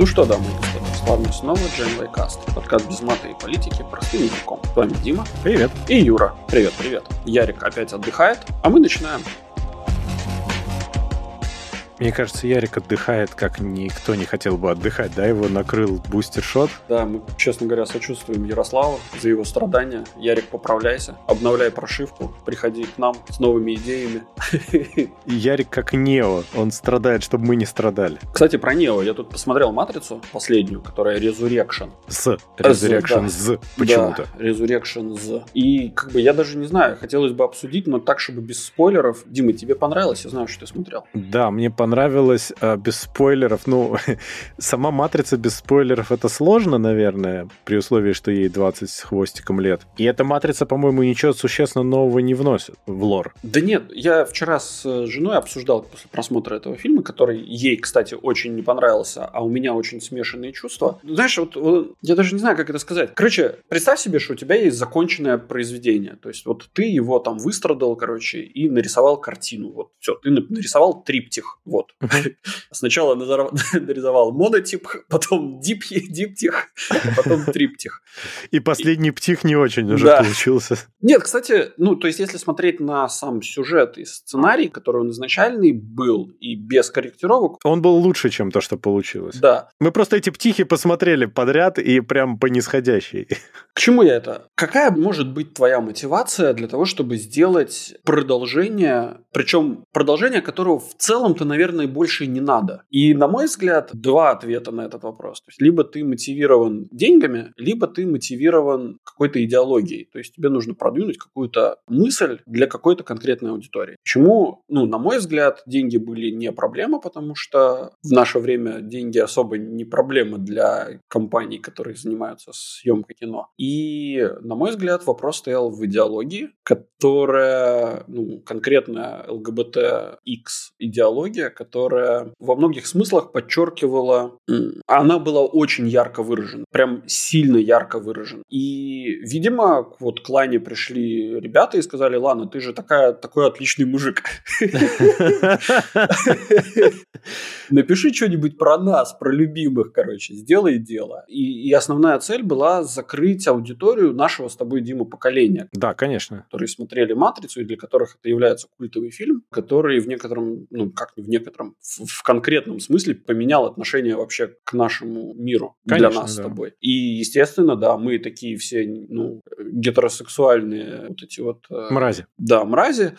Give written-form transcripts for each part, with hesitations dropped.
Ну что, дамы и господа, с вами снова genYcast, подкаст без мата и политики простым языком. С вами Дима. Привет. И Юра. Привет. Ярик опять отдыхает, а мы начинаем. Мне кажется, Ярик отдыхает, как никто не хотел бы отдыхать, да? Его накрыл бустер-шот. Да, мы, честно говоря, сочувствуем Ярославу за его страдания. Ярик, поправляйся, обновляй прошивку, приходи к нам с новыми идеями. Ярик как Нео, он страдает, чтобы мы не страдали. Кстати, про Нео. Я тут посмотрел «Матрицу» последнюю, которая Resurrection. Resurrections, почему-то. Да, Resurrections. И как бы я даже не знаю, хотелось бы обсудить, но так, чтобы без спойлеров. Дима, тебе понравилось? Я знаю, что ты смотрел. Да, мне понравилось без спойлеров. Ну, сама «Матрица» без спойлеров — это сложно, наверное, при условии, что ей 20 с хвостиком лет. И эта «Матрица», по-моему, ничего существенно нового не вносит в лор. Да нет, я вчера с женой обсуждал после просмотра этого фильма, который ей, кстати, очень не понравился, а у меня очень смешанные чувства. Знаешь, вот я даже не знаю, как это сказать. Короче, представь себе, что у тебя есть законченное произведение. То есть вот ты его там выстрадал, короче, и нарисовал картину. Вот все, ты нарисовал триптих. Вот. Сначала нарисовал монотип, потом диптих, а потом триптих. И последний птих не очень уже получился. Нет, кстати, ну, то есть, если смотреть на сам сюжет и сценарий, который он изначальный был, и без корректировок... Он был лучше, чем то, что получилось. Да. Мы просто эти птихи посмотрели подряд и прям по нисходящей. К чему я это? Какая может быть твоя мотивация для того, чтобы сделать продолжение, причем продолжение, которого в целом-то, наверное, больше не надо. И, на мой взгляд, два ответа на этот вопрос. То есть, либо ты мотивирован деньгами, либо ты мотивирован какой-то идеологией. То есть тебе нужно продвинуть какую-то мысль для какой-то конкретной аудитории. Почему, ну, на мой взгляд, деньги были не проблема, потому что в наше время деньги особо не проблема для компаний, которые занимаются съемкой кино. И, на мой взгляд, вопрос стоял в идеологии, которая, ну, конкретно ЛГБТ-Х идеология, которая во многих смыслах подчеркивала, она была очень ярко выражена, прям сильно ярко выражена. И, видимо, вот к Лане пришли ребята и сказали: Лана, ты же такой отличный мужик. Напиши что-нибудь про нас, про любимых, короче, сделай дело. И основная цель была закрыть аудиторию нашего с тобой, Дима, поколения. Да, конечно. Которые смотрели «Матрицу» и для которых это является культовый фильм, который в некотором, ну, как не в некотором, в конкретном смысле поменял отношение вообще к нашему миру. Конечно, для нас, да, с тобой. И, естественно, да, мы такие все, ну, гетеросексуальные вот эти вот... Мрази. Да, мрази.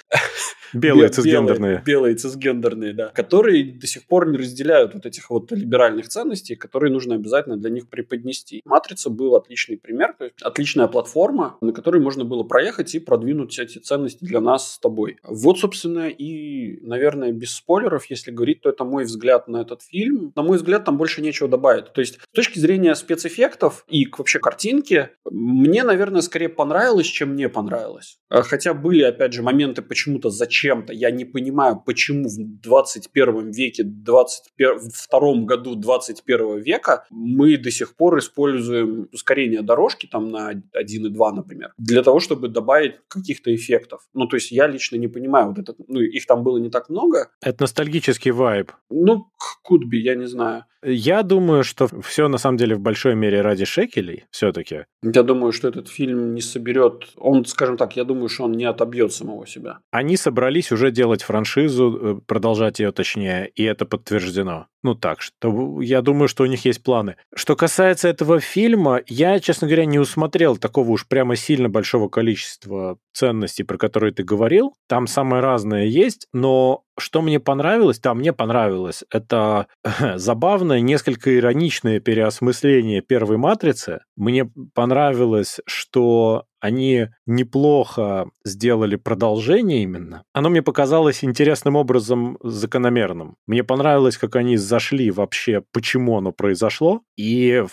Белые цисгендерные. Белые цисгендерные, да. Которые до сих пор не разделяют вот этих вот либеральных ценностей, которые нужно обязательно для них преподнести. «Матрица» был отличный пример, то есть отличная платформа, на которой можно было проехать и продвинуть эти ценности для нас с тобой. Вот, собственно, и, наверное, без спойлеров, если говорить, то это мой взгляд на этот фильм. На мой взгляд, там больше нечего добавить. То есть с точки зрения спецэффектов и вообще картинки, мне, наверное, скорее понравилось, чем не понравилось. Хотя были, опять же, моменты почему-то зачем-то. Я не понимаю, почему в 21 веке, в втором году 21 века мы до сих пор используем ускорение дорожки там на 1.2, например, для того, чтобы добавить каких-то эффектов. Ну, то есть я лично не понимаю вот этот, ну, их там было не так много. Это ностальгический вайб. Ну, could be, я не знаю. Я думаю, что все на самом деле в большой мере ради шекелей все-таки. Я думаю, что этот фильм не соберет... Он, скажем так, я думаю, что он не отобьет самого себя. Они собрались уже делать франшизу, продолжать ее точнее, и это подтверждено. Ну, так что я думаю, что у них есть планы. Что касается этого фильма, я, честно говоря, не усмотрел такого уж прямо сильно большого количества ценностей, про которые ты говорил. Там самое разное есть, но... Что мне понравилось? Да, мне понравилось. Это забавное, несколько ироничное переосмысление первой «Матрицы». Мне понравилось, что они неплохо сделали продолжение именно. Оно мне показалось интересным образом закономерным. Мне понравилось, как они зашли вообще, почему оно произошло. И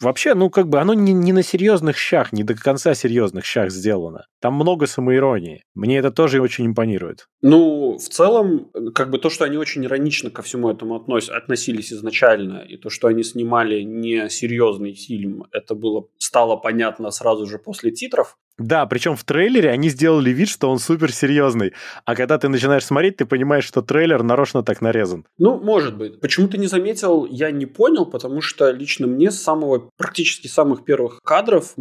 вообще, ну, как бы оно не на серьезных щах, не до конца серьезных щах сделано. Там много самоиронии. Мне это тоже очень импонирует. Ну, в целом, как бы то, что они очень иронично ко всему этому относились изначально, и то, что они снимали несерьезный фильм, это стало понятно сразу же после титров. Да, причем в трейлере они сделали вид, что он суперсерьезный. А когда ты начинаешь смотреть, ты понимаешь, что трейлер нарочно так нарезан. Ну, может быть. Почему ты не заметил, я не понял, потому что лично мне с самого, практически самых первых кадров,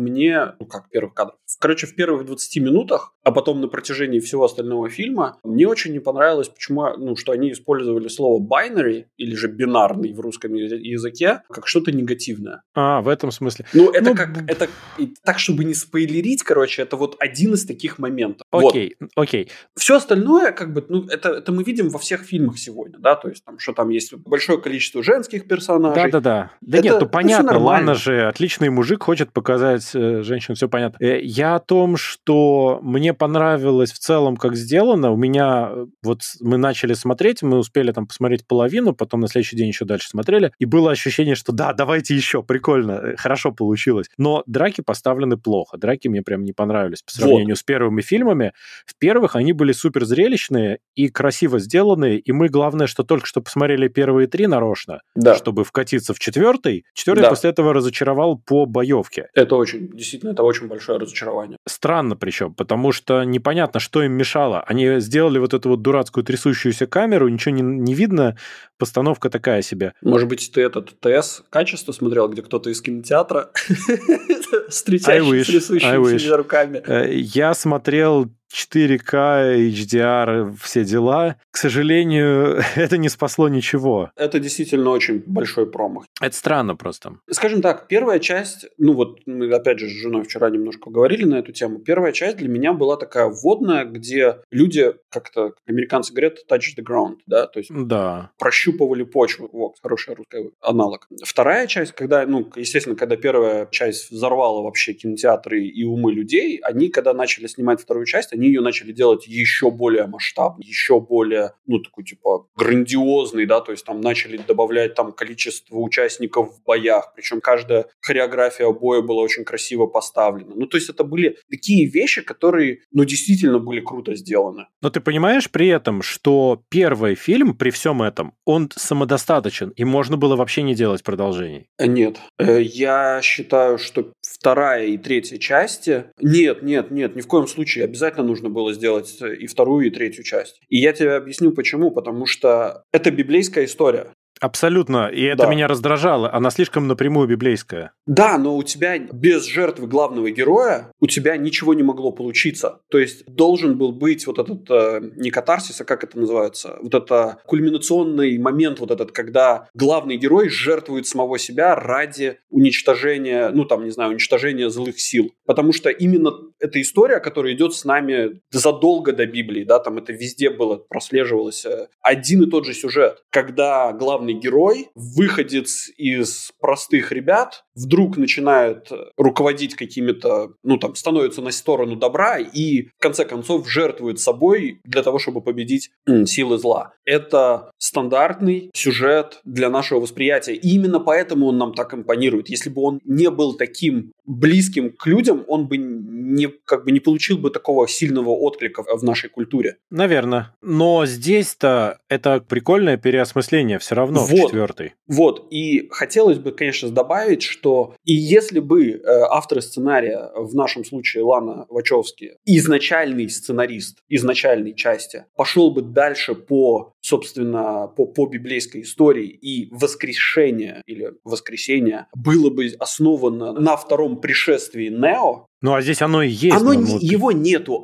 в первых 20 минутах, а потом на протяжении всего остального фильма, мне очень не понравилось, что они использовали слово binary, или же бинарный в русском языке, как что-то негативное. А, в этом смысле. Так, чтобы не спойлерить, это вот один из таких моментов. Окей. Все остальное, это мы видим во всех фильмах сегодня, да, то есть, там есть большое количество женских персонажей. Да. Понятно, Лана же отличный мужик, хочет показать женщину, все понятно. Я о том, что мне понравилось в целом, как сделано. У меня, мы начали смотреть, мы успели посмотреть половину, потом на следующий день еще дальше смотрели, и было ощущение, что да, давайте еще, прикольно, хорошо получилось. Но драки поставлены плохо, драки мне прям не понравились по сравнению с первыми фильмами. В первых они были супер зрелищные и красиво сделанные, и мы, главное, что только что посмотрели первые три нарочно, чтобы вкатиться в четвертый. Четвертый после этого разочаровал по боевке. Это очень большое разочарование. Странно причем, потому что непонятно, что им мешало. Они сделали эту дурацкую трясущуюся камеру, ничего не видно, постановка такая себе. Может быть, ты ТС-качество смотрел, где кто-то из кинотеатра с трясущимися руками. Я смотрел 4К, HDR, все дела. К сожалению, это не спасло ничего. Это действительно очень большой промах. Это странно просто. Скажем так, первая часть, мы опять же с женой вчера немножко говорили на эту тему, первая часть для меня была такая вводная, где люди, как американцы говорят, touch the ground, да, то есть прощупывали почву. Вот, хороший русский аналог. Вторая часть, когда, естественно, когда первая часть взорвала вообще кинотеатры и умы людей, они, когда начали снимать вторую часть, они ее начали делать еще более масштабной, еще более, грандиозной, да, то есть начали добавлять количество участников в боях, причем каждая хореография боя была очень красиво поставлена. То есть это были такие вещи, которые, действительно были круто сделаны. Но ты понимаешь при этом, что первый фильм при всем этом, он самодостаточен, и можно было вообще не делать продолжений? Нет. Я считаю, что вторая и третья части... Нет, ни в коем случае. Обязательно нужно было сделать и вторую, и третью часть. И я тебе объясню, почему. Потому что это библейская история. Абсолютно. И это меня раздражало. Она слишком напрямую библейская. Да, но у тебя без жертвы главного героя у тебя ничего не могло получиться. То есть должен был быть не катарсис, а как это называется? Кульминационный момент когда главный герой жертвует самого себя ради уничтожения, уничтожения злых сил. Потому что именно эта история, которая идет с нами задолго до Библии, да, там это везде было, прослеживалось один и тот же сюжет, когда главный герой, выходец из простых ребят, вдруг начинает руководить какими-то, становится на сторону добра и, в конце концов, жертвует собой для того, чтобы победить силы зла. Это стандартный сюжет для нашего восприятия. И именно поэтому он нам так импонирует. Если бы он не был таким близким к людям, он бы не получил бы такого сильного отклика в нашей культуре. Наверное. Но здесь-то это прикольное переосмысление все равно в четвертый. И хотелось бы, конечно, добавить, что и если бы авторы сценария, в нашем случае Лана Вачовски, изначальный сценарист изначальной части, пошел бы дальше по библейской истории, и воскресение было бы основано на втором пришествии Нео. Ну, а здесь оно и есть. Его нету.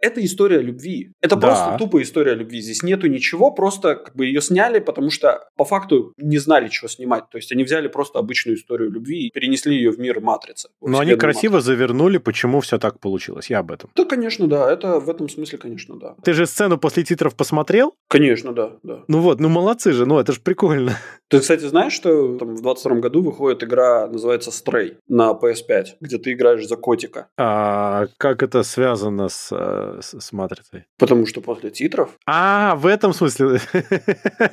Это история любви. Это просто тупая история любви. Здесь нету ничего, просто ее сняли, потому что по факту не знали, чего снимать. То есть они взяли просто обычную историю любви и перенесли ее в мир Матрицы. Но они красиво завернули, почему все так получилось. Я об этом. Да, конечно, да. Это в этом смысле, конечно, да. Ты же сцену после титров посмотрел? Конечно, да. Молодцы же. Это же прикольно. Ты, кстати, знаешь, что в 22-м году выходит игра, называется Stray на PS5, где ты играешь за котика. А как это связано с матрицей? Потому что после титров... А, в этом смысле?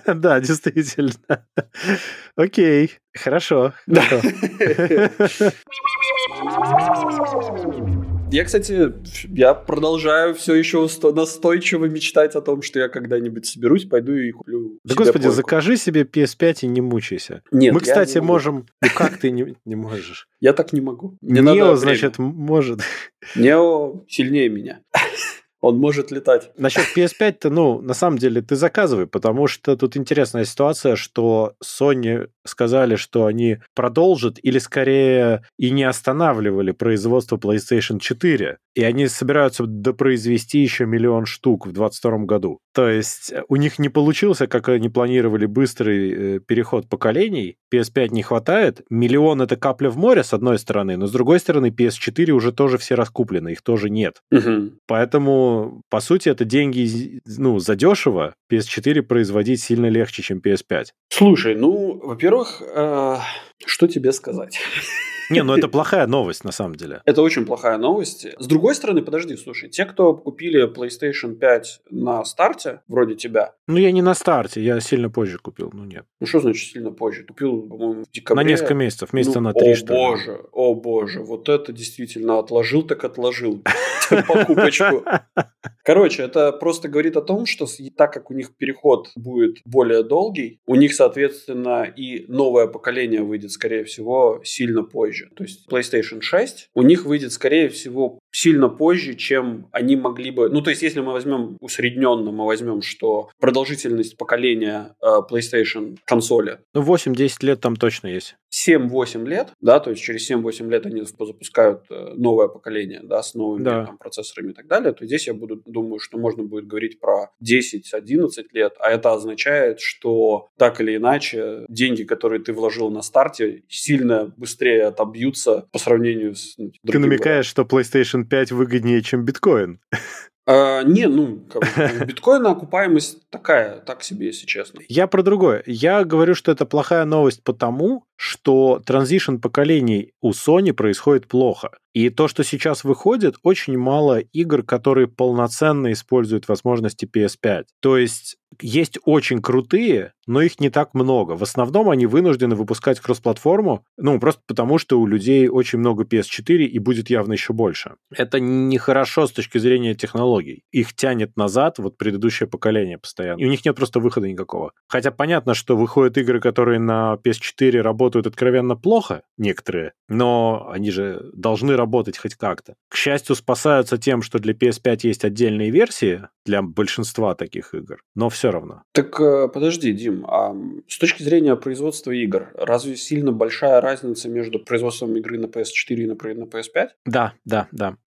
Да, действительно. Окей, хорошо. Я, кстати, я продолжаю все еще настойчиво мечтать о том, что я когда-нибудь соберусь, пойду и куплю. Да, господи, плойку. Закажи себе PS5 и не мучайся. Нет, мы, кстати, можем... Ну, как ты не можешь? Я так не могу. Нео, значит, может. Нео сильнее меня. Он может летать. Насчет PS5-то, ну, на самом деле, ты заказывай, потому что тут интересная ситуация, что Sony сказали, что они продолжат или, скорее, и не останавливали производство PlayStation 4. И они собираются допроизвести еще 1 миллион штук в 2022 году. То есть у них не получился, как они планировали, быстрый переход поколений. PS5 не хватает. 1 миллион – это капля в море, с одной стороны, но с другой стороны PS4 уже тоже все раскуплены, их тоже нет. Угу. Поэтому по сути, это деньги, ну, задешево. PS4 производить сильно легче, чем PS5. Слушай, ну, во-первых, что тебе сказать? Не, ну это плохая новость, на самом деле. Это очень плохая новость. С другой стороны, подожди, слушай, те, кто купили PlayStation 5 на старте, вроде тебя... Ну, я не на старте, я сильно позже купил, ну нет. Ну, что значит сильно позже? Купил, по-моему, в декабре. На несколько месяцев, месяца на 3, что ли. О боже, вот это действительно отложил, так отложил покупочку. Короче, это просто говорит о том, что так как у них переход будет более долгий, у них, соответственно, и новое поколение выйдет, скорее всего, сильно позже. То есть PlayStation 6 у них выйдет, скорее всего, сильно позже, чем они могли бы... Ну, то есть, если мы возьмем усредненно, мы возьмем, что продолжительность поколения PlayStation консоли... Ну, 8-10 лет там точно есть. 7-8 лет, да, то есть через 7-8 лет они запускают новое поколение, да, с новыми там, процессорами и так далее, то здесь я думаю, что можно будет говорить про 10-11 лет, а это означает, что так или иначе деньги, которые ты вложил на старте, сильно быстрее отобьются по сравнению с... Ну, ты намекаешь, что PlayStation 5 выгоднее, чем биткоин? Не, ну, как бы, биткоина окупаемость такая, так себе, если честно. Я про другое. Я говорю, что это плохая новость потому, что транзишн поколений у Sony происходит плохо. И то, что сейчас выходит, очень мало игр, которые полноценно используют возможности PS5. То есть есть очень крутые, но их не так много. В основном они вынуждены выпускать кроссплатформу, ну, просто потому, что у людей очень много PS4 и будет явно еще больше. Это нехорошо с точки зрения технологий. Их тянет назад вот предыдущее поколение постоянно. И у них нет просто выхода никакого. Хотя понятно, что выходят игры, которые на PS4 работают откровенно плохо, некоторые, но они же должны работать хоть как-то. К счастью, спасаются тем, что для PS5 есть отдельные версии для большинства таких игр, но все равно. Так подожди, Дим, а с точки зрения производства игр, разве сильно большая разница между производством игры на PS4 и, например, на PS5? Да.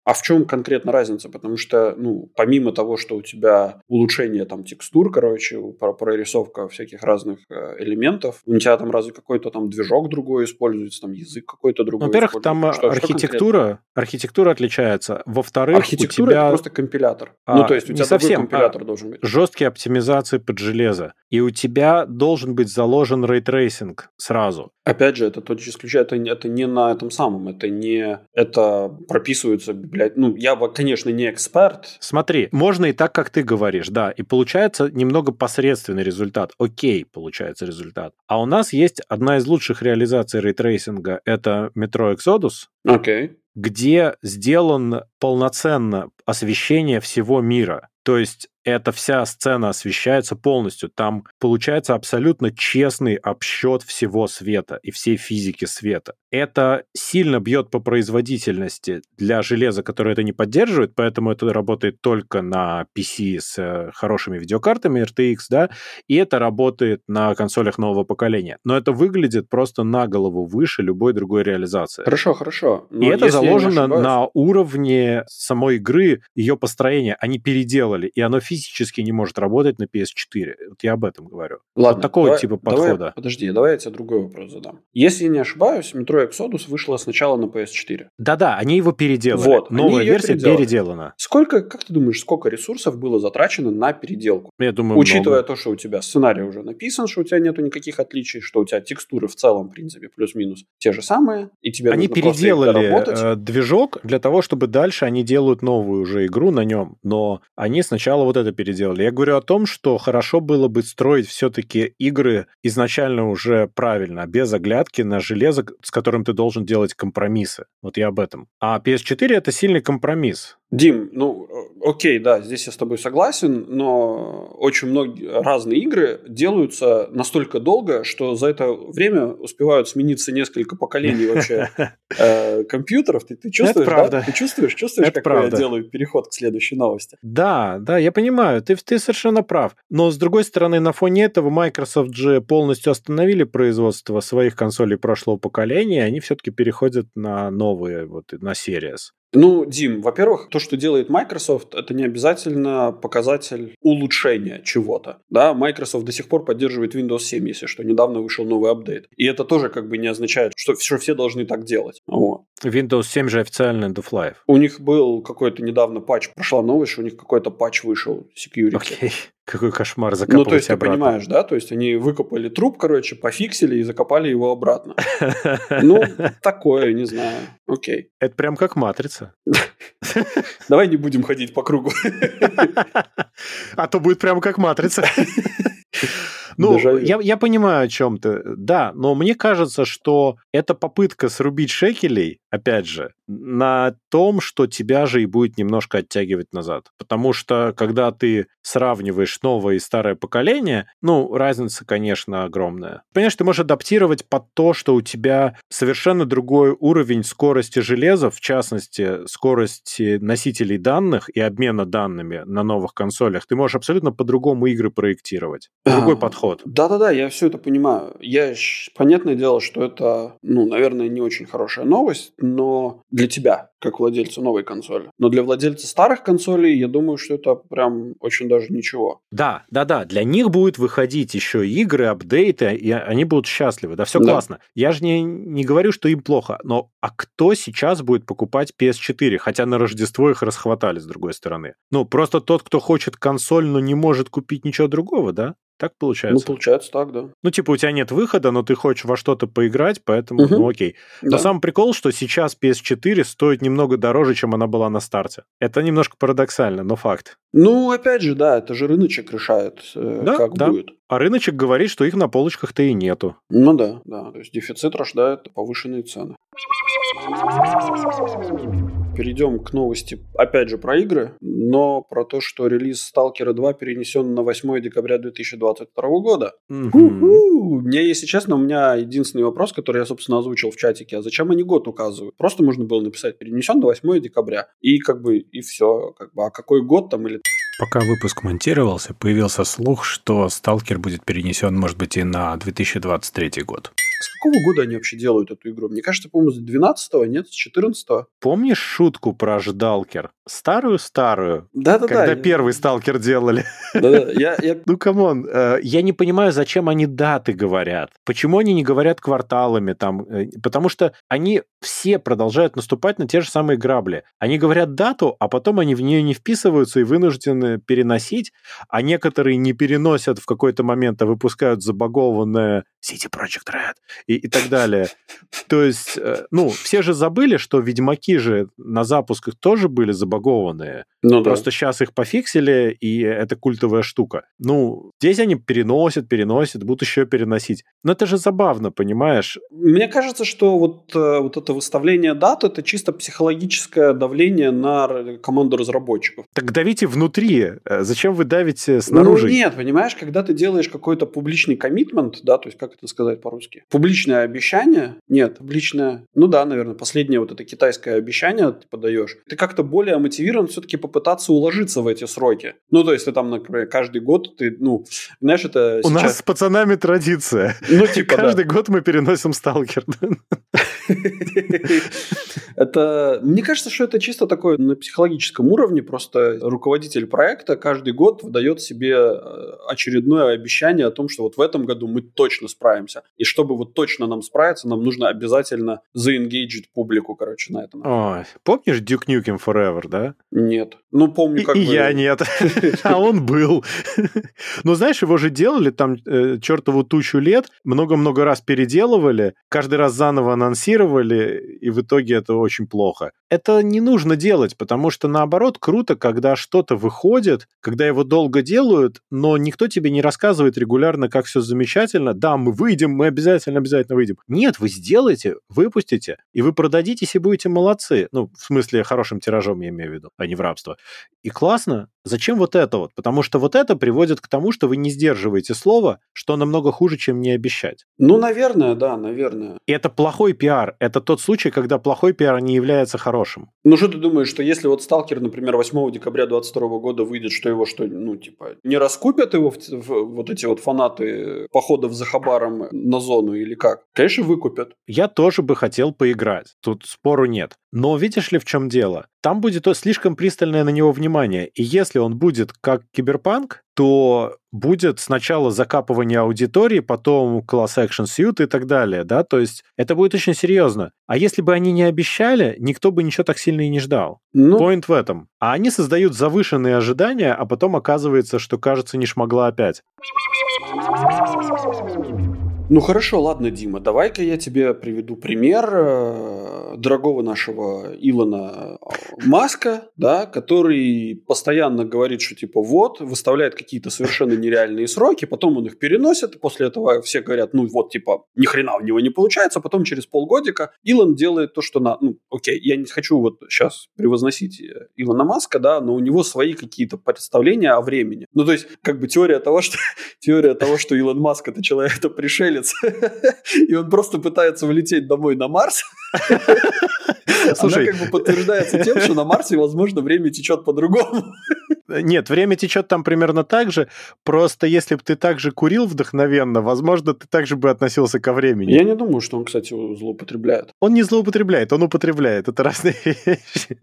А в чем конкретно разница? Потому что, ну, помимо того, что у тебя улучшение там текстур, короче, прорисовка всяких разных элементов, у тебя там разве какой-то там движок другой используется, там язык какой-то другой. Во-первых, там архитектура отличается. Во-вторых, архитектура у тебя... это просто компилятор. Ну, то есть у тебя другой компилятор должен быть. Жесткие оптимизации под железо. И у тебя должен быть заложен рейтрейсинг сразу. Опять же, это тот же исключает, это не на этом самом, это не... Это прописывается, блядь... Ну, я, конечно, не эксперт. Смотри, можно и так, как ты говоришь, да. И получается немного посредственный результат. Окей, получается результат. А у нас есть одна из лучших реализаций рейтрейсинга. Это Metro Exodus. Окей. Где сделано полноценно освещение всего мира. То есть эта вся сцена освещается полностью. Там получается абсолютно честный обсчет всего света и всей физики света. Это сильно бьет по производительности для железа, которое это не поддерживает, поэтому это работает только на PC с хорошими видеокартами RTX, да, и это работает на консолях нового поколения. Но это выглядит просто на голову выше любой другой реализации. Хорошо. Но и это заложено на уровне самой игры, ее построения. Они переделали, и оно физически не может работать на PS4. Вот я об этом говорю. Ладно, вот такого типа подхода. Давай я тебе другой вопрос задам. Если я не ошибаюсь, Metro Exodus вышла сначала на PS4. Да, они его переделали. Вот, новая версия переделана. Сколько, как ты думаешь, сколько ресурсов было затрачено на переделку? Я думаю, учитывая много. То, что у тебя сценарий уже написан, что у тебя нету никаких отличий, что у тебя текстуры в целом, в принципе, плюс-минус те же самые, и тебе они нужно просто их доработать. Они переделали движок для того, чтобы дальше они делают новую уже игру на нем, но они сначала вот это переделали. Я говорю о том, что хорошо было бы строить все-таки игры изначально уже правильно, без оглядки на железо, с которым ты должен делать компромиссы. Вот я об этом. А PS4 — это сильный компромисс. Дим, ну, окей, да, здесь я с тобой согласен, но очень многие разные игры делаются настолько долго, что за это время успевают смениться несколько поколений вообще компьютеров. Ты чувствуешь, да? Ты чувствуешь, как я делаю переход к следующей новости? Да, да, я понимаю, ты совершенно прав. Но, с другой стороны, на фоне этого Microsoft же полностью остановили производство своих консолей прошлого поколения, и они все-таки переходят на новые, вот, на Series. Ну, Дим, во-первых, то, что делает Microsoft, это не обязательно показатель улучшения чего-то. Да, Microsoft до сих пор поддерживает Windows 7, если что. Недавно вышел новый апдейт. И это тоже как бы не означает, что все должны так делать. Вот. Windows 7 же официально end of life. У них был какой-то недавно патч. Прошла новость, что у них какой-то патч вышел. Security. Окей. Какой кошмар, закопались обратно. Ну, то есть, обратно. Ты понимаешь, да? То есть, они выкопали труп, короче, пофиксили и закопали его обратно. Ну, такое, не знаю. Окей. Это прям как «Матрица». Давай не будем ходить по кругу. А то будет прям как «Матрица». Ну, я понимаю, о чем ты. Да, но мне кажется, что это попытка срубить шекелей, опять же, на том, что тебя же и будет немножко оттягивать назад. Потому что, когда ты сравниваешь новое и старое поколение, ну, разница, конечно, огромная. Понимаешь, ты можешь адаптировать под то, что у тебя совершенно другой уровень скорости железа, в частности, скорости носителей данных и обмена данными на новых консолях. Ты можешь абсолютно по-другому игры проектировать. Другой подход. Да-да-да, я все это понимаю. Понятное дело, что это, ну, наверное, не очень хорошая новость, но для тебя, как владельца новой консоли. Но для владельца старых консолей, я думаю, что это прям очень даже ничего. Да-да-да, для них будут выходить еще игры, апдейты, и они будут счастливы. Да, все классно. Я же не говорю, что им плохо, но а кто сейчас будет покупать PS4? Хотя на Рождество их расхватали, с другой стороны. Ну, просто тот, кто хочет консоль, но не может купить ничего другого, да? Так получается? Ну, получается так, да. Ну, типа, у тебя нет выхода, но ты хочешь во что-то поиграть, поэтому, ну, окей. Да. Но сам прикол, что сейчас PS4 стоит немного дороже, чем она была на старте. Это немножко парадоксально, но факт. Ну, опять же, да, это же рыночек решает, как будет. А рыночек говорит, что их на полочках-то и нету. Ну да, да. То есть дефицит рождает повышенные цены. Перейдем к новости, опять же, про игры, но про то, что релиз «Сталкера 2» перенесен на 8 декабря 2022 года. Мне, если честно, у меня единственный вопрос, который я, собственно, озвучил в чатике, а зачем они год указывают? Просто можно было написать «перенесен до 8 декабря», и как бы, и все, как бы, а какой год там или... Пока выпуск монтировался, появился слух, что «Сталкер» будет перенесен, может быть, и на 2023 год. С какого года они вообще делают эту игру? Мне кажется, по-моему, с 12-го, нет, с 14-го. Помнишь шутку про «Ждалкер»? Старую-старую. Да-да-да. Когда первый «Сталкер» делали. Да-да. Ну, камон, я не понимаю, зачем они даты говорят. Почему они не говорят кварталами там? Потому что они все продолжают наступать на те же самые грабли. Они говорят дату, а потом они в нее не вписываются и вынуждены переносить, а некоторые не переносят в какой-то момент, а выпускают забагованное City Project Red. И так далее. То есть, ну, все же забыли, что «Ведьмаки» же на запусках тоже были забагованные. Ну, просто сейчас их пофиксили, и это культовая штука. Ну, здесь они переносят, будут еще переносить. Но это же забавно, понимаешь? Мне кажется, что вот это выставление дат — это чисто психологическое давление на команду разработчиков. Так давите внутри. Зачем вы давите снаружи? Ну, нет, понимаешь, когда ты делаешь какой-то публичный коммитмент, да, то есть, как это сказать по-русски? Публичное обещание? Нет, публичное... Ну да, наверное, последнее вот это китайское обещание ты подаешь. Ты как-то более мотивирован все-таки попытаться уложиться в эти сроки. Ну, то есть, ты там, например, каждый год ты, ну... Знаешь, это сейчас... У нас с пацанами традиция. Ну, типа, каждый год мы переносим «Сталкер». Это... Мне кажется, что это чисто такое на психологическом уровне. Просто руководитель проекта каждый год выдает себе очередное обещание о том, что вот в этом году мы точно справимся. И чтобы вот точно нам справиться, нам нужно обязательно заэнгейджить публику, короче, на этом. Помнишь Duke Nukem Forever, да? Нет. Ну, помню, как... И бы... я нет. А он был. Но знаешь, его же делали там чертову тучу лет, много-много раз переделывали, каждый раз заново анонсировали, и в итоге это очень плохо. Это не нужно делать, потому что, наоборот, круто, когда что-то выходит, когда его долго делают, но никто тебе не рассказывает регулярно, как все замечательно. Да, мы выйдем, мы обязательно-обязательно выйдем. Нет, вы сделаете, выпустите, и вы продадитесь, и будете молодцы. Ну, в смысле, хорошим тиражом, я имею в виду, а не в рабство. И классно. Зачем вот это вот? Потому что вот это приводит к тому, что вы не сдерживаете слово, что намного хуже, чем не обещать. Ну, наверное, да, наверное. И это плохой пиар. Это тот случай, когда плохой пиар не является хорошим. Ну, что ты думаешь, что если вот «Сталкер», например, 8 декабря 2022 года выйдет, что его, что, ну, типа, не раскупят его вот эти вот фанаты походов за хабаром на зону или как? Конечно, выкупят. Я тоже бы хотел поиграть. Тут спору нет. Но видишь ли, в чем дело? Там будет слишком пристальное на него внимание. И если он будет как «Киберпанк», то будет сначала закапывание аудитории, потом class action suit и так далее, да, то есть это будет очень серьезно. А если бы они не обещали, никто бы ничего так сильно и не ждал. Ну... Point в этом. А они создают завышенные ожидания, а потом оказывается, что, кажется, не шмогла опять. Ну хорошо, ладно, Дима, давай-ка я тебе приведу пример дорогого нашего Илона Маска, да, который постоянно говорит, что типа вот, выставляет какие-то совершенно нереальные сроки, потом он их переносит, и после этого все говорят, ну вот, типа, ни хрена у него не получается, потом через полгодика Илон делает то, что надо. Ну, окей, я не хочу вот сейчас превозносить Илона Маска, да, но у него свои какие-то представления о времени. Ну, то есть, как бы теория того, что Илон Маск это человек, это пришелец, и он просто пытается улететь домой на Марс. Слушай, она как бы подтверждается тем, что на Марсе, возможно, время течет по-другому. Нет, время течет там примерно так же, просто если бы ты так же курил вдохновенно, возможно, ты так же бы относился ко времени. Я не думаю, что он, кстати, злоупотребляет. Он не злоупотребляет, он употребляет. Это разные вещи.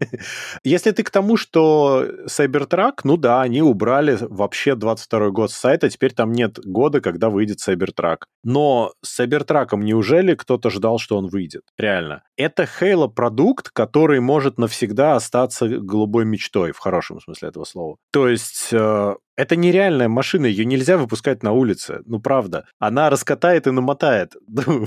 Если ты к тому, что Cybertruck, ну да, они убрали вообще 22-й год с сайта, теперь там нет года, когда выйдет Cybertruck. Но с Cybertruck неужели кто-то ждал, что он выйдет? Реально. Это Halo-продукт, который может навсегда остаться голубой мечтой, в хорошем смысле этого слова. То есть... Это нереальная машина, ее нельзя выпускать на улице, ну правда. Она раскатает и намотает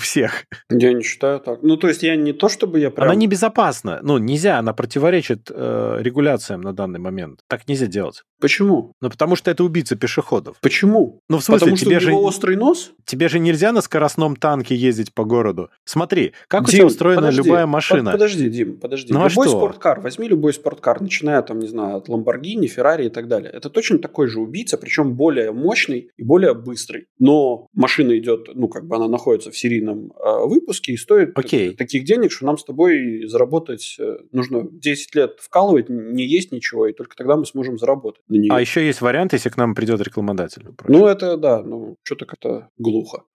всех. Я не считаю так. Ну то есть я не то, чтобы я прям... Она небезопасна, ну нельзя, она противоречит регуляциям на данный момент. Так нельзя делать. Почему? Ну потому что это убийца пешеходов. Почему? Ну в смысле, потому что тебе у него же... острый нос? Тебе же нельзя на скоростном танке ездить по городу. Смотри, как, Дим, у тебя устроена любая машина. Подожди, Дим, подожди. Ну, любой спорткар, возьми любой спорткар, начиная там, не знаю, от Lamborghini, Ferrari и так далее. Это точно такой же убийца, причем более мощный и более быстрый. Но машина идет, ну, как бы она находится в серийном выпуске и стоит таких денег, что нам с тобой заработать нужно 10 лет вкалывать, не есть ничего, и только тогда мы сможем заработать на нее. А еще есть вариант, если к нам придет рекламодатель. Впрочем. Ну, это, да, ну, что-то как-то глухо.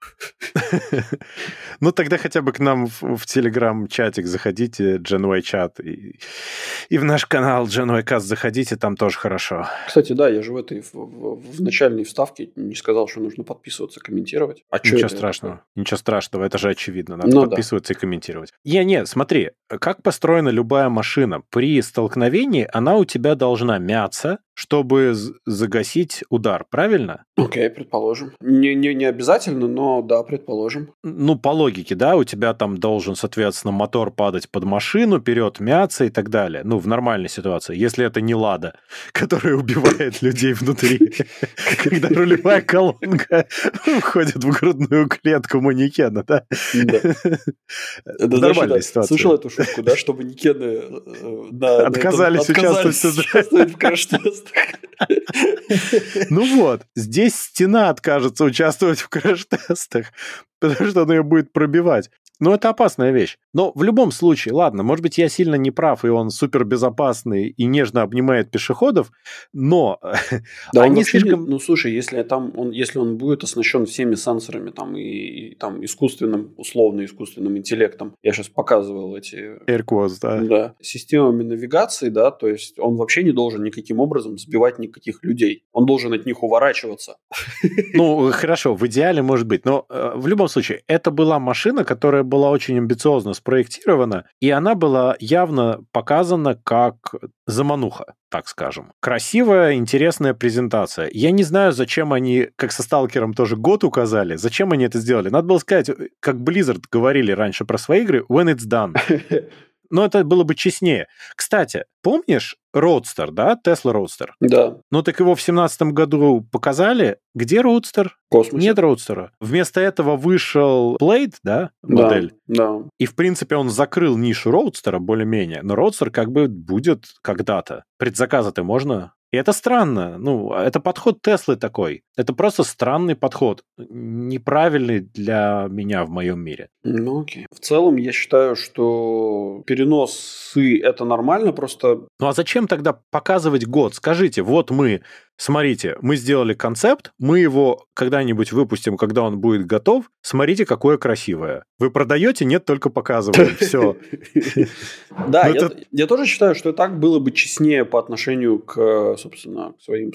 Ну, тогда хотя бы к нам в Телеграм-чатик заходите, genYchat, и в наш канал genYcast заходите, там тоже хорошо. Кстати, да, я же в этой в начальной вставке не сказал, что нужно подписываться, комментировать. А ничего страшного. Такое? Ничего страшного, это же очевидно. Надо подписываться и комментировать. Нет, смотри, как построена любая машина. При столкновении она у тебя должна мяться, чтобы загасить удар, правильно? Окей, предположим. Не обязательно, но да, предположим. Ну, по логике, да, у тебя там должен, соответственно, мотор падать под машину, вперед мяться и так далее. Ну, в нормальной ситуации, если это не «Лада», которая убивает людей внутри, когда рулевая колонка входит в грудную клетку манекена, да? Да. Это нормальная ситуация. Слышал эту шутку, да, что манекены отказались участвовать в краш-тестах. Ну вот, здесь стена откажется участвовать в краш-тестах, потому что она ее будет пробивать. Ну, это опасная вещь. Но в любом случае, ладно, может быть, я сильно не прав, и он супербезопасный и нежно обнимает пешеходов, но да, они слишком... Ну, слушай, если он будет оснащен всеми сенсорами там, и там искусственным, условно искусственным интеллектом, я сейчас показывал эти... AirQuotes, да. Да. Системами навигации, да, то есть он вообще не должен никаким образом сбивать никаких людей. Он должен от них уворачиваться. Ну, хорошо, в идеале может быть, но в любом любом случае, это была машина, которая была очень амбициозно спроектирована, и она была явно показана как замануха, так скажем. Красивая, интересная презентация. Я не знаю, зачем они, как со «Сталкером» тоже год указали, зачем они это сделали. Надо было сказать, как Blizzard говорили раньше про свои игры, when it's done. Но это было бы честнее. Кстати, помнишь Roadster, да? Tesla Roadster. Да. Ну так его в 2017 году показали. Где Roadster? Космос. Нет Roadster. Вместо этого вышел Blade, да? Модель. Да. И в принципе он закрыл нишу Roadster более-менее. Но Roadster как бы будет когда-то. Предзаказы-то можно... И это странно. Ну, это подход Теслы такой. Это просто странный подход. Неправильный для меня в моем мире. Ну, окей. В целом, я считаю, что переносы – это нормально, просто... Ну, а зачем тогда показывать год? Скажите, вот мы... Смотрите, мы сделали концепт, мы его когда-нибудь выпустим, когда он будет готов. Смотрите, какое красивое. Вы продаете, нет, только показываем. Все. Да, я тоже считаю, что так было бы честнее по отношению к, собственно, своим,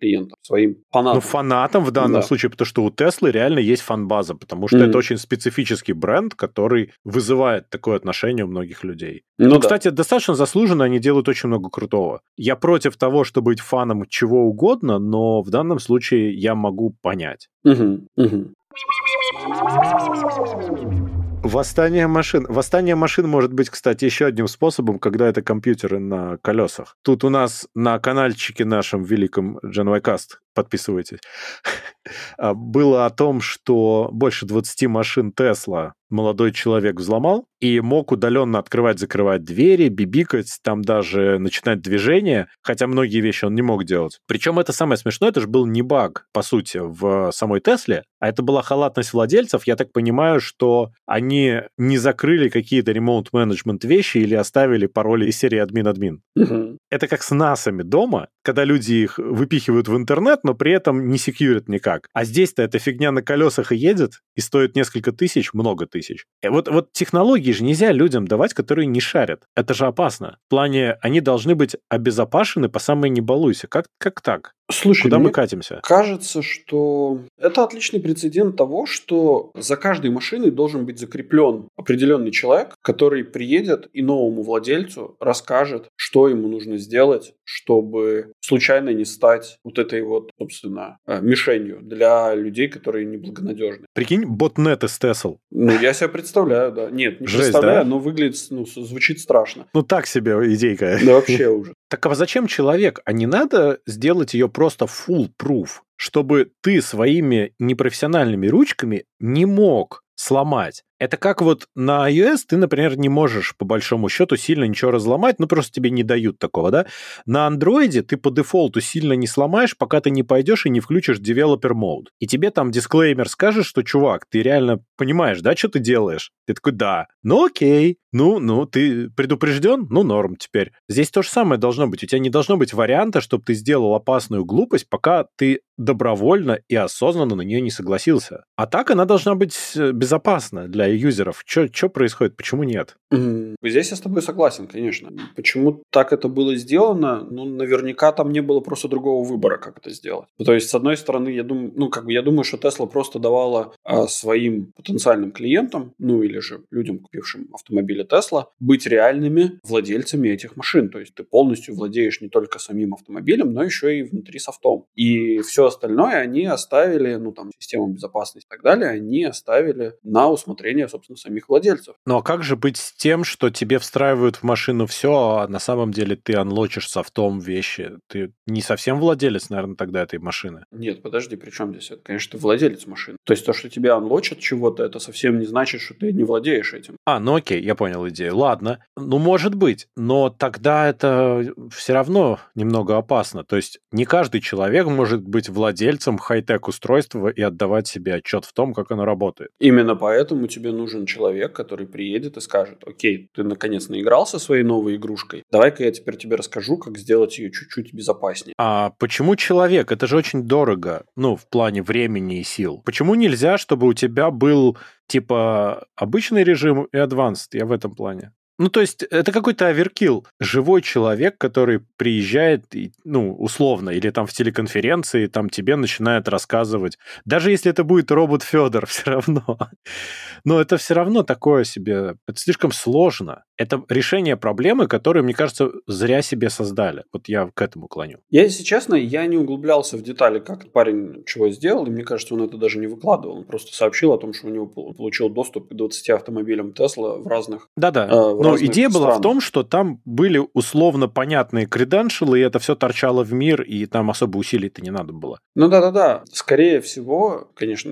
клиентам, своим фанатам. Ну, фанатам в данном случае, потому что у Tesla реально есть фан-база, потому что это очень специфический бренд, который вызывает такое отношение у многих людей. Ну, кстати, достаточно заслуженно они делают очень много крутого. Я против того, чтобы быть фаном чего угодно, но в данном случае я могу понять. Восстание машин. Восстание машин может быть, кстати, еще одним способом, когда это компьютеры на колесах. Тут у нас на канальчике нашем великом genYcast, подписывайтесь, было о том, что больше 20 машин Tesla молодой человек взломал и мог удаленно открывать-закрывать двери, бибикать, там даже начинать движение, хотя многие вещи он не мог делать. Причем это самое смешное, это же был не баг, по сути, в самой Тесле, а это была халатность владельцев. Я так понимаю, что они не закрыли какие-то ремоут-менеджмент вещи или оставили пароли из серии админ-админ. Это как с насами дома, когда люди их выпихивают в интернет, но при этом не секьюрят никак. А здесь-то эта фигня на колесах и едет, и стоит несколько тысяч, много тысяч. Вот технологии же нельзя людям давать, которые не шарят. Это же опасно. В плане, они должны быть обезопасены по самой не балуйся. Как так? Слушай, куда мы катимся? Кажется, что это отличный прецедент того, что за каждой машиной должен быть закреплен определенный человек, который приедет и новому владельцу расскажет, что ему нужно сделать, чтобы случайно не стать вот этой вот, собственно, мишенью для людей, которые неблагонадежны. Прикинь, ботнет из Tesla. Ну, я себя представляю, да. Нет, не жесть, представляю, да? Но выглядит, ну, звучит страшно. Ну, так себе идейка. Да вообще уже. Так а зачем человек? А не надо сделать ее просто full-proof, чтобы ты своими непрофессиональными ручками не мог сломать. Это как вот на iOS ты, например, не можешь по большому счету сильно ничего разломать, ну просто тебе не дают такого, да? На Android ты по дефолту сильно не сломаешь, пока ты не пойдешь и не включишь developer mode. И тебе там дисклеймер скажет, что, чувак, ты реально понимаешь, да, что ты делаешь? Ты такой, да, ну окей, ну, ты предупрежден, ну норм теперь. Здесь то же самое должно быть. У тебя не должно быть варианта, чтобы ты сделал опасную глупость, пока ты добровольно и осознанно на нее не согласился. А так она должна быть безопасна для юзеров. Что происходит? Почему нет? Здесь я с тобой согласен, конечно. Почему так это было сделано? Ну, наверняка там не было просто другого выбора, как это сделать. То есть, с одной стороны, я думаю, что Tesla просто давала своим потенциальным клиентам, ну, или же людям, купившим автомобили Tesla, быть реальными владельцами этих машин. То есть, ты полностью владеешь не только самим автомобилем, но еще и внутри софтом. И все остальное они оставили, ну, там, систему безопасности и так далее, они оставили на усмотрение, собственно, самих владельцев. Ну а как же быть с тем, что тебе встраивают в машину все, а на самом деле ты анлочишь софтом вещи? Ты не совсем владелец, наверное, тогда этой машины. Нет, подожди, при чем здесь это? Конечно, ты владелец машины. То есть то, что тебя анлочат чего-то, это совсем не значит, что ты не владеешь этим. А, ну окей, я понял идею. Ладно. Ну, может быть, но тогда это все равно немного опасно. То есть не каждый человек может быть владельцем хай-тек устройства и отдавать себе отчет в том, как оно работает. Именно поэтому тебе нужен человек, который приедет и скажет: окей, ты наконец наигрался своей новой игрушкой, давай-ка я теперь тебе расскажу, как сделать ее чуть-чуть безопаснее. А почему человек? Это же очень дорого, ну, в плане времени и сил. Почему нельзя, чтобы у тебя был, типа, обычный режим и адванс? Я в этом плане. Ну, то есть, это какой-то оверкилл. Живой человек, который приезжает, ну, условно, или там в телеконференции, там тебе начинают рассказывать. Даже если это будет робот Федор, все равно. Но это все равно такое себе... Это слишком сложно. Это решение проблемы, которую, мне кажется, зря себе создали. Вот я к этому клоню. Я, если честно, я не углублялся в детали, как парень чего сделал, и мне кажется, он это даже не выкладывал. Он просто сообщил о том, что у него получил доступ к 20 автомобилям Tesla в разных... Да-да. Но идея была в том, что там были условно понятные креденшалы, и это все торчало в мир, и там особо усилий-то не надо было. Ну да-да-да. Скорее всего, конечно,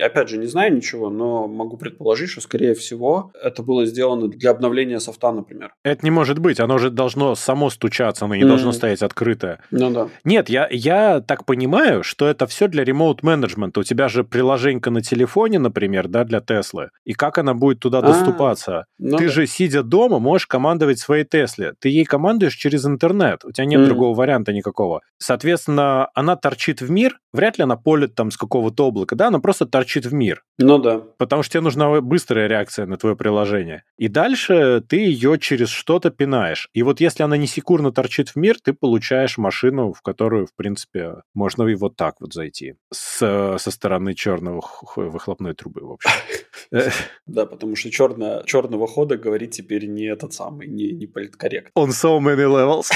опять же, не знаю ничего, но могу предположить, что, скорее всего, это было сделано для обновления софта, например. Это не может быть. Оно же должно само стучаться, оно не должно стоять открытое. Ну да. Нет, я так понимаю, что это все для ремоут-менеджмента. У тебя же приложенька на телефоне, например, да, для Теслы. И как она будет туда доступаться? Ну ты же сидя дома, можешь командовать своей Тесле. Ты ей командуешь через интернет. У тебя нет другого варианта никакого. Соответственно, она торчит в мир. Вряд ли она полет там с какого-то облака. Да, она просто торчит в мир. Ну да. Потому что тебе нужна быстрая реакция на твое приложение. И дальше ты ее через что-то пинаешь. И вот если она не секурно торчит в мир, ты получаешь машину, в которую, в принципе, можно и вот так вот зайти. Со стороны черного выхлопной трубы, в общем. Да, потому что черного хода говорит теперь не этот самый, не политкоррект. On so many levels.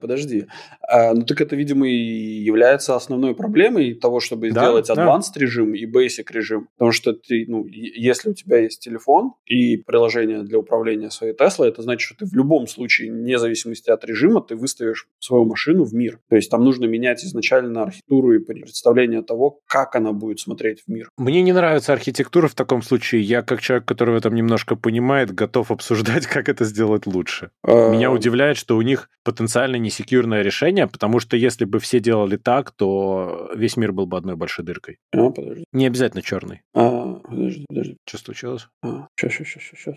Подожди. Ну так это, видимо, и является основной проблемой того, чтобы сделать advanced режим и basic режим. Потому что ты, ну, если у тебя есть телефон и приложение для управления своей Теслой, это значит, что ты в любом случае, вне зависимости от режима, ты выставишь свою машину в мир. То есть там нужно менять изначально архитектуру и представление того, как она будет смотреть в мир. Мне не нравится архитектура в таком случае. Я, как человек, который в этом немножко понимает, готов обсуждать, как это сделать лучше. Меня удивляет, что у них потенциально несекьюрное решение, потому что если бы все делали так, то весь мир был бы одной большой дыркой. Подожди. Не обязательно черный. Подожди. Что случилось? Сейчас.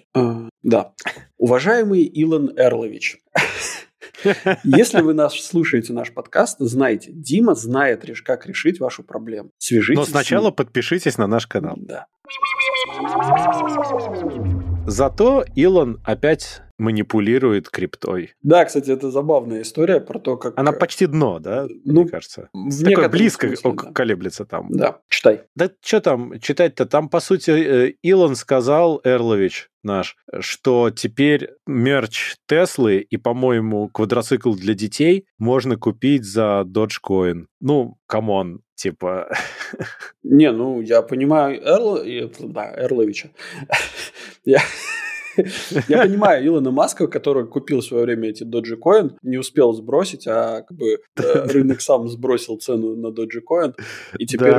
Да. Уважаемый Илон Эрлович, если вы нас слушаете, наш подкаст, знайте, Дима знает, как решить вашу проблему. Свяжитесь. Но сначала подпишитесь на наш канал. Да. Зато Илон опять манипулирует криптой. Да, кстати, это забавная история про то, как... Она почти дно, да, ну, мне кажется? Такое близко смысле, колеблется там. Да, читай. Да что там читать-то? Там, по сути, Илон сказал, Эрлович наш, что теперь мерч Теслы и, по-моему, квадроцикл для детей можно купить за Dogecoin. Ну, камон. Типа... Не, ну, я понимаю Эрловича. Я понимаю Илона Маска, который купил в свое время эти Dogecoin, не успел сбросить, а как бы рынок сам сбросил цену на Dogecoin, и теперь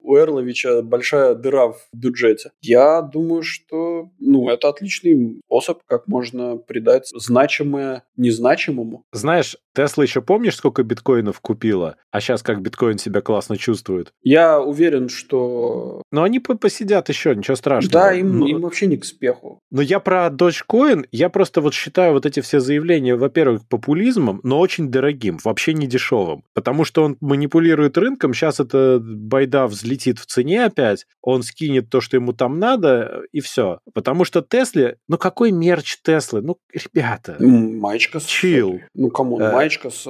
у Эрловича большая дыра в бюджете. Я думаю, что это отличный способ, как можно придать значимое незначимому. Знаешь, Тесла еще помнишь, сколько биткоинов купила? А сейчас как биткоин себя классно чувствует? Я уверен, что... Но они посидят еще, ничего страшного. Да, им вообще не к спеху. Но я про Dogecoin, я просто вот считаю вот эти все заявления, во-первых, популизмом, но очень дорогим, вообще не дешевым. Потому что он манипулирует рынком, сейчас эта байда взлетит в цене опять, он скинет то, что ему там надо, и все. Потому что Тесле, какой мерч Теслы? Ребята. Маечка с... Чил. Камон, маечка с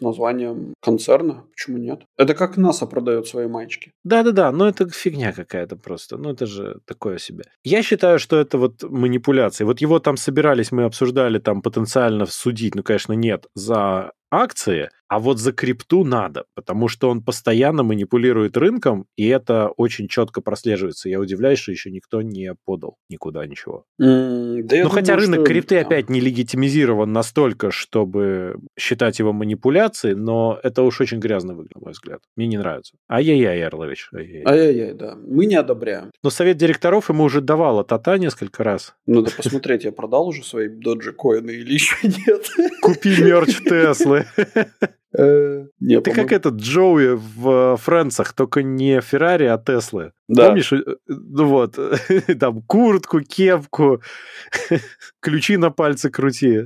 названием концерна, почему нет? Это как НАСА продает свои маечки. Да-да-да, но это фигня какая-то просто. Это же такое себе. Я считаю, что это вот манипуляции. Вот его там собирались, мы обсуждали там потенциально судить, конечно, нет, за акции, а вот за крипту надо, потому что он постоянно манипулирует рынком, и это очень четко прослеживается. Я удивляюсь, что еще никто не подал никуда ничего. Хотя рынок крипты опять не легитимизирован настолько, чтобы считать его манипуляцией, но это уж очень грязно выглядит, на мой взгляд. Мне не нравится. Ай-яй-яй, Эрлович. Ай-яй-яй, да. Мы не одобряем. Но совет директоров ему уже давала ТАТА несколько раз. Надо посмотреть, я продал уже свои доджи-коины или еще нет. Купи мерч Теслы. Ты как этот Джоуи в Фрэнсах, только не Феррари, а Теслы. Да. Помнишь? Ну вот, там куртку, кепку, ключи на пальцы крути.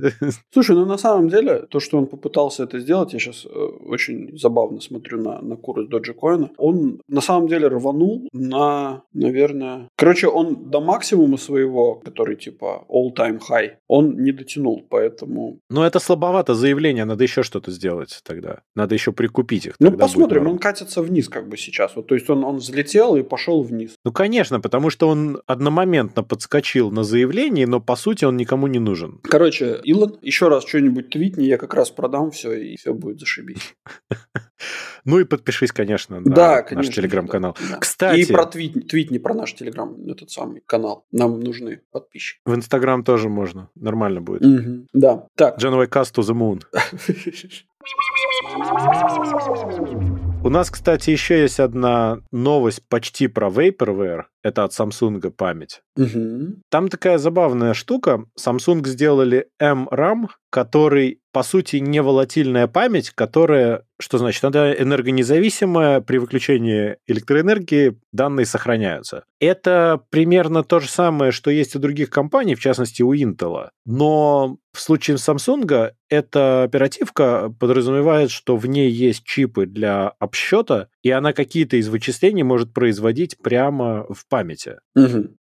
Слушай, ну на самом деле, то, что он попытался это сделать, я сейчас очень забавно смотрю на курс Dogecoin, он на самом деле рванул на, наверное... Короче, он до максимума своего, который типа all-time high, он не дотянул, поэтому... Ну это слабовато заявление, надо еще что-то сделать тогда. Надо еще прикупить их. Ну посмотрим, он катится вниз как бы сейчас. Вот, то есть он взлетел и пошел вниз. Ну, конечно, потому что он одномоментно подскочил на заявлении, но, по сути, он никому не нужен. Короче, Илон, еще раз что-нибудь твитни, я как раз продам все, и все будет зашибись. Ну и подпишись, конечно, на наш телеграм-канал. Кстати... И про твитни, про наш телеграм, этот самый канал. Нам нужны подписчики. В инстаграм тоже можно. Nормально будет. Да. Так. genYcast to the moon. У нас, кстати, еще есть одна новость почти про Vaporware. Это от Samsung память. Там такая забавная штука. Samsung сделали M-RAM, который, по сути, не волатильная память, которая, что значит, она энергонезависимая, при выключении электроэнергии данные сохраняются. Это примерно то же самое, что есть у других компаний, в частности, у Intel. Но в случае Samsung эта оперативка подразумевает, что в ней есть чипы для обсчета, и она какие-то из вычислений может производить прямо в памяти.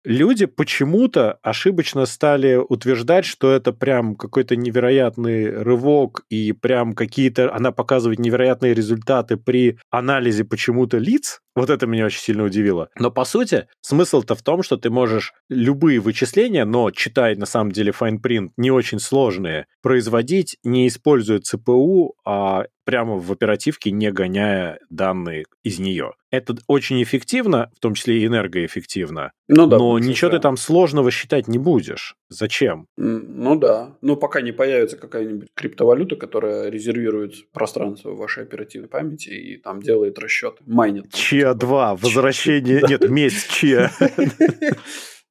Люди почему-то ошибочно стали утверждать, что это прям какой-то невероятный рывок, и прям какие-то... Она показывает невероятные результаты при анализе почему-то лиц. Вот это меня очень сильно удивило. Но, по сути, смысл-то в том, что ты можешь любые вычисления, но читай, на самом деле, файнпринт, не очень сложные, производить, не используя ЦПУ, а прямо в оперативке, не гоняя данные из нее. Это очень эффективно, в том числе и энергоэффективно, но ничего ты там сложного считать не будешь. Зачем? Ну да. Но пока не появится какая-нибудь криптовалюта, которая резервирует пространство в вашей оперативной памяти и там делает расчеты, майнит. Chia 2, возвращение... Нет, месть Chia.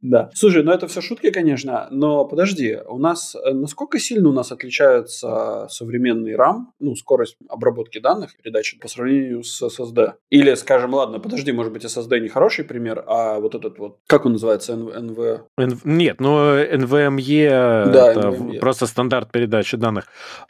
Да. Слушай, ну это все шутки, конечно, но подожди, у нас, насколько сильно у нас отличается современный RAM, ну, скорость обработки данных, передачи по сравнению с SSD? Или, скажем, ладно, подожди, может быть, SSD не хороший пример, а вот этот вот, как он называется, Нет, ну, NVMe, да, это NVMe. Просто стандарт передачи данных.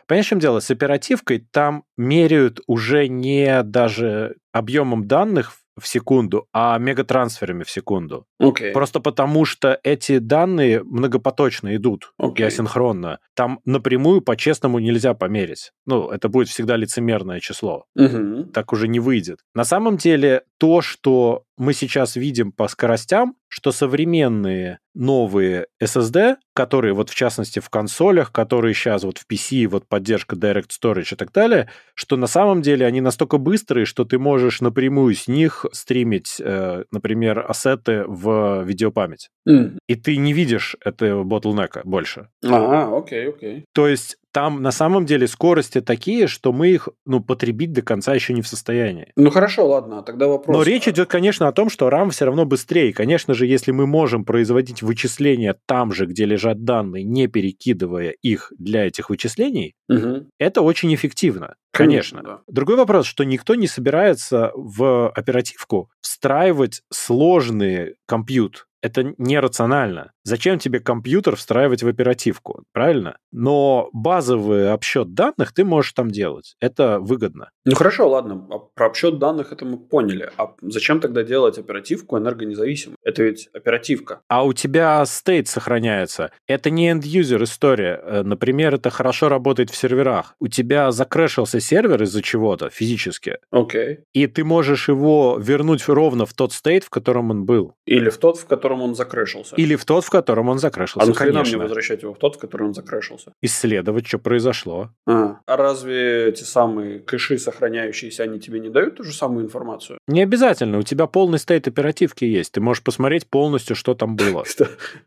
Понимаешь, в чем дело? С оперативкой там меряют уже не даже объемом данных в секунду, а мегатрансферами в секунду. Просто потому, что эти данные многопоточно идут и асинхронно. Там напрямую по-честному нельзя померить. Ну, это будет всегда лицемерное число. Так уже не выйдет. На самом деле, то, что мы сейчас видим по скоростям, что современные новые SSD, которые вот в частности в консолях, которые сейчас вот в PC, вот поддержка Direct Storage и так далее, что на самом деле они настолько быстрые, что ты можешь напрямую с них стримить, например, ассеты в видеопамять. И ты не видишь этого bottleneck'а больше. Окей. То есть там на самом деле скорости такие, что мы их, ну, потребить до конца еще не в состоянии. Ну хорошо, ладно, тогда вопрос. Но речь идет, конечно, о том, что RAM все равно быстрее. Конечно же, если мы можем производить вычисления там же, где лежат данные, не перекидывая их для этих вычислений, это очень эффективно. Конечно. Да. Другой вопрос, что никто не собирается в оперативку встраивать сложные компьютер. Это нерационально. Зачем тебе компьютер встраивать в оперативку, правильно? Но базовый обсчет данных ты можешь там делать. Это выгодно. Ну хорошо, ладно. А про обсчет данных это мы поняли. А зачем тогда делать оперативку энергонезависимой? Это ведь оперативка. А у тебя стейт сохраняется. Это не end-user история. Например, это хорошо работает в серверах. У тебя закрэшился сервер из-за чего-то физически. И ты можешь его вернуть ровно в тот стейт, в котором он был. Или в тот, в котором он закрэшился. Или в тот, в котором он закрэшился, конечно. А нахрена мне возвращать его в тот, в который он закрэшился? Исследовать, что произошло. А разве те самые кэши, сохраняющиеся, они тебе не дают ту же самую информацию? Не обязательно. У тебя полный стейт оперативки есть. Ты можешь посмотреть полностью, что там было.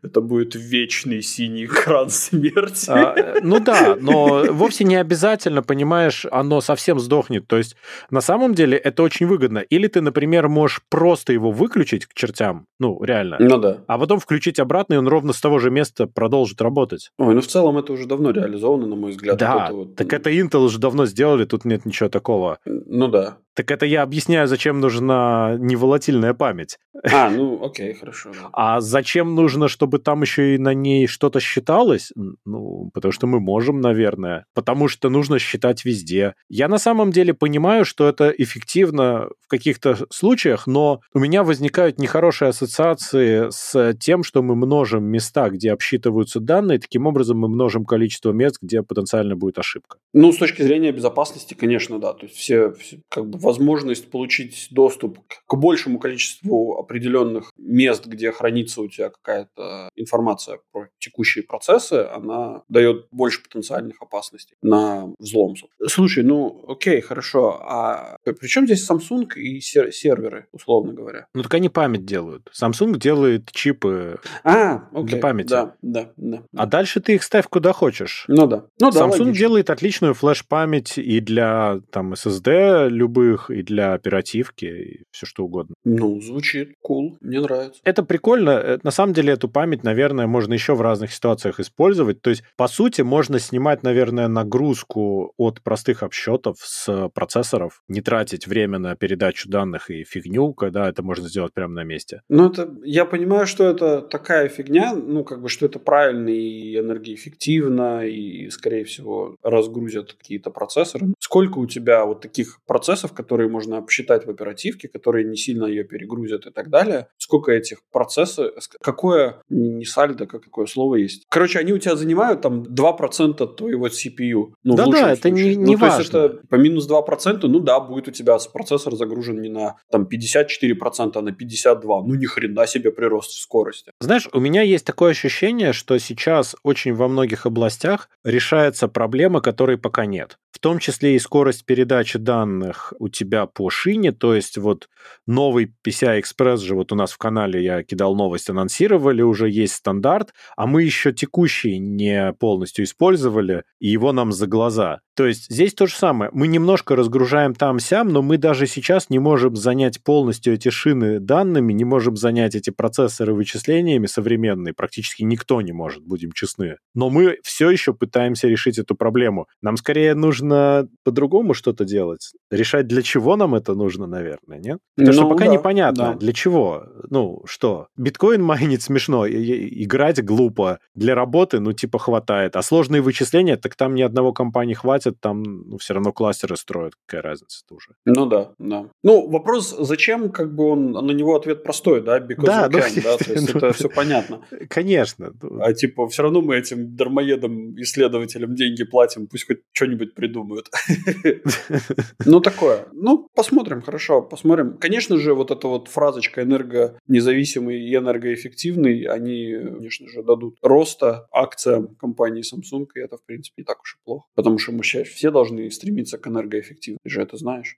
Это будет вечный синий экран смерти. Ну да, но вовсе не обязательно, понимаешь, оно совсем сдохнет. То есть, на самом деле, это очень выгодно. Или ты, например, можешь просто его выключить к чертям, ну, реально, Ну да. А потом включить обратно, и он ровно с того же места продолжит работать. Ой, ну в целом это уже давно реализовано, на мой взгляд. Да, вот это вот... так это Intel уже давно сделали, тут нет ничего такого. Ну да. Так это я объясняю, зачем нужна неволатильная память. А, ну окей, хорошо. Да. А зачем нужно, чтобы там еще и на ней что-то считалось? Ну, потому что мы можем, наверное. Потому что нужно считать везде. Я на самом деле понимаю, что это эффективно в каких-то случаях, но у меня возникают нехорошие ассоциации с тем, что мы множим места, где обсчитываются данные, таким образом мы множим количество мест, где потенциально будет ошибка. Ну, с точки зрения безопасности, конечно, да. То есть все как бы возможность получить доступ к большему количеству определенных мест, где хранится у тебя какая-то информация про текущие процессы, она дает больше потенциальных опасностей на взлом. Слушай, ну окей, хорошо. А при чем здесь Samsung и серверы, условно говоря? Ну так они память делают. Samsung делает чипы окей, для памяти. Да. А дальше ты их ставь куда хочешь. Ну да. Samsung делает отличную флеш-память и для там SSD любых, и для оперативки, и все что угодно. Ну, звучит cool, мне нравится. Это прикольно. На самом деле эту память, наверное, можно еще в разных ситуациях использовать. То есть, по сути, можно снимать, наверное, нагрузку от простых обсчетов с процессоров, не тратить время на передачу данных и фигню, когда это можно сделать прямо на месте. Ну, это я понимаю, что это такая фигня, ну, как бы, что это правильно и энергоэффективно, и, скорее всего, разгрузят какие-то процессоры. Сколько у тебя вот таких процессов, которые можно обсчитать в оперативке, которые не сильно ее перегрузят и так далее. Сколько этих процессов, какое не сальдо, какое слово есть. Короче, они у тебя занимают там 2% твоего CPU. Ну, да, это случае. Не ну, важно. То есть это по минус 2%, ну да, будет у тебя процессор загружен не на там 54%, а на 52%. Ну ни хрена себе прирост в скорости. Знаешь, у меня есть такое ощущение, что сейчас очень во многих областях решается проблема, которой пока нет. В том числе и скорость передачи данных у тебя по шине, то есть вот новый PCI-Express же вот у нас в канале, я кидал новость, анонсировали, уже есть стандарт, а мы еще текущий не полностью использовали, и его нам за глаза. То есть здесь то же самое. Мы немножко разгружаем там-сям, но мы даже сейчас не можем занять полностью эти шины данными, не можем занять эти процессоры вычислениями современные. Практически никто не может, будем честны. Но мы все еще пытаемся решить эту проблему. Нам скорее нужно по-другому что-то делать. Решать, для чего нам это нужно, наверное, нет? Потому что пока непонятно, для чего. Ну, что? Биткоин майнить смешно, играть глупо. Для работы, ну, типа, хватает. А сложные вычисления, так там ни одного компа не хватит. Там ну, все равно кластеры строят, какая разница-то уже. Ну да. Ну, вопрос, зачем, как бы он, на него ответ простой, да? Because да, we can, да? То есть это все понятно. Конечно. А типа все равно мы этим дармоедам, исследователям деньги платим, пусть хоть что-нибудь придумают. Ну такое. Ну, посмотрим, хорошо, посмотрим. Конечно же, вот эта вот фразочка энергонезависимый и энергоэффективный, они, конечно же, дадут роста акциям компании Samsung, и это, в принципе, не так уж и плохо, потому что мы все должны стремиться к энергоэффективности. Ты же это знаешь.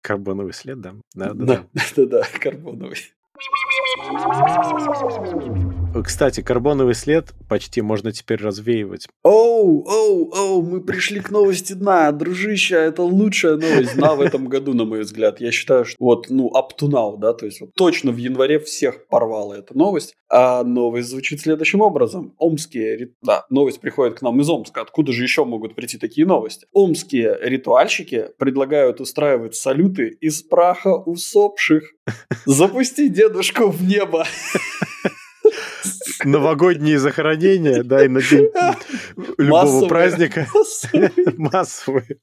Карбоновый след, да? Да, карбоновый. Кстати, карбоновый след почти можно теперь развеивать. Оу, мы пришли к новости дна, дружище, это лучшая новость дна в этом году, на мой взгляд. Я считаю, что вот, ну, up to now, да, то есть вот точно в январе всех порвала эта новость. А новость звучит следующим образом. Новость приходит к нам из Омска, откуда же еще могут прийти такие новости? Омские ритуальщики предлагают устраивать салюты из праха усопших. Запусти дедушку в небо. Новогодние захоронения, да, и на день любого праздника. Массовые.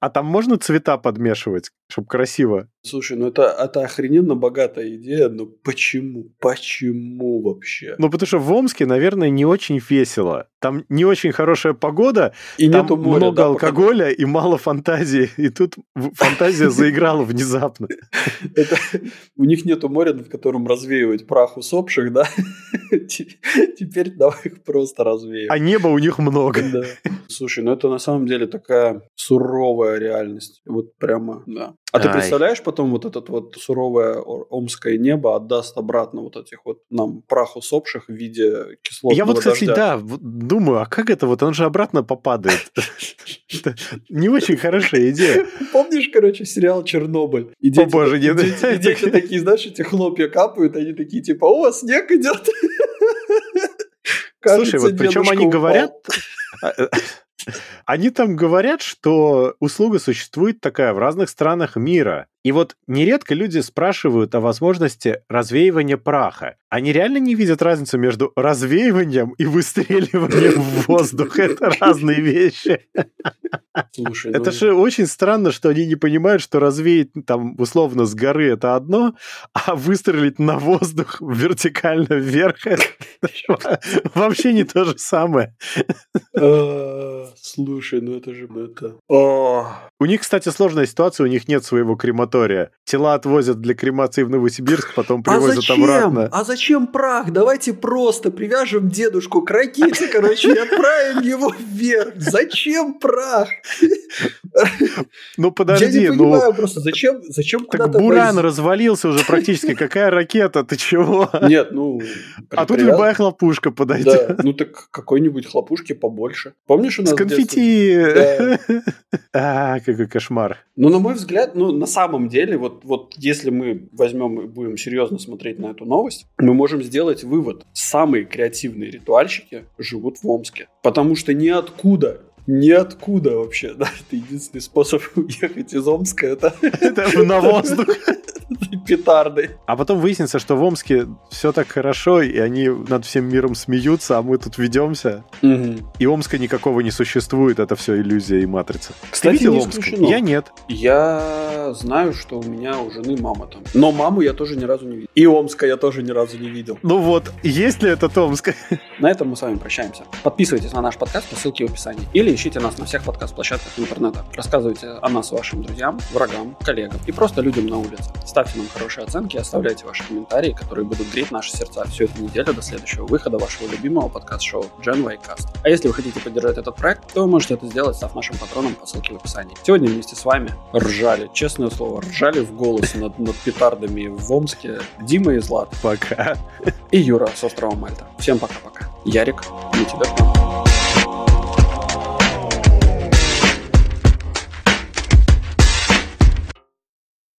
А там можно цвета подмешивать, чтобы красиво? Слушай, ну это охрененно богатая идея, но почему? Почему вообще? Ну, потому что в Омске, наверное, не очень весело. Там не очень хорошая погода, и там нету моря, много алкоголя и мало фантазии. И тут фантазия заиграла внезапно. У них нету моря, в котором развеивать прах усопших, да? Теперь давай их просто развеем. А неба у них много. Слушай, ну это на самом деле такая суровая реальность. Вот прямо, да. А ты представляешь, потом вот это вот суровое омское небо отдаст обратно вот этих вот нам прах усопших в виде кислотного дождя? Я вот, кстати, да, думаю, а как это вот, он же обратно попадает. Не очень хорошая идея. Помнишь, короче, сериал «Чернобыль»? И дети такие, знаешь, эти хлопья капают, они такие типа, о, снег идет. Слушай, вот причем они говорят... Они там говорят, что услуга существует такая в разных странах мира. И вот нередко люди спрашивают о возможности развеивания праха. Они реально не видят разницу между развеиванием и выстреливанием в воздух. Это разные вещи. Слушай, это же очень странно, что они не понимают, что развеять там условно с горы — это одно, а выстрелить на воздух вертикально вверх — это вообще не то же самое. Слушай, ну это же бета. У них, кстати, сложная ситуация, у них нет своего крематория. Тела отвозят для кремации в Новосибирск, потом привозят обратно. А зачем прах? Давайте просто привяжем дедушку к ракете, короче, и отправим его вверх. Зачем прах? Ну подожди, я не понимаю просто, зачем куда-то... Так Буран развалился уже практически, какая ракета, ты чего? Нет, ну... А тут любая хлопушка подойдет. Да, ну так какой-нибудь хлопушки побольше. Помнишь, у нас... С конфетти! Да. Какой кошмар. Ну, на мой взгляд, ну, на самом деле, вот если мы возьмем и будем серьезно смотреть на эту новость, мы можем сделать вывод. Самые креативные ритуальщики живут в Омске. Потому что ниоткуда вообще, да, это единственный способ уехать из Омска, это... на воздух. Петарды. А потом выяснится, что в Омске все так хорошо, и они над всем миром смеются, а мы тут ведемся. Угу. И Омска никакого не существует, это все иллюзия и матрица. Кстати, ты видел Омск? Я нет. Я знаю, что у меня у жены мама там. Но маму я тоже ни разу не видел. И Омска я тоже ни разу не видел. Ну вот, есть ли этот Омск? На этом мы с вами прощаемся. Подписывайтесь на наш подкаст по ссылке в описании. Или ищите нас на всех подкаст-площадках интернета. Рассказывайте о нас вашим друзьям, врагам, коллегам и просто людям на улице. Ставьте нам хорошие оценки, оставляйте ваши комментарии, которые будут греть наши сердца всю эту неделю до следующего выхода вашего любимого подкаст-шоу genYcast. А если вы хотите поддержать этот проект, то вы можете это сделать, став нашим патроном по ссылке в описании. Сегодня вместе с вами ржали, честное слово, ржали в голос над петардами в Омске Дима и Злат. Пока. И Юра с острова Мальта. Всем пока-пока. Ярик, мы тебя ждем.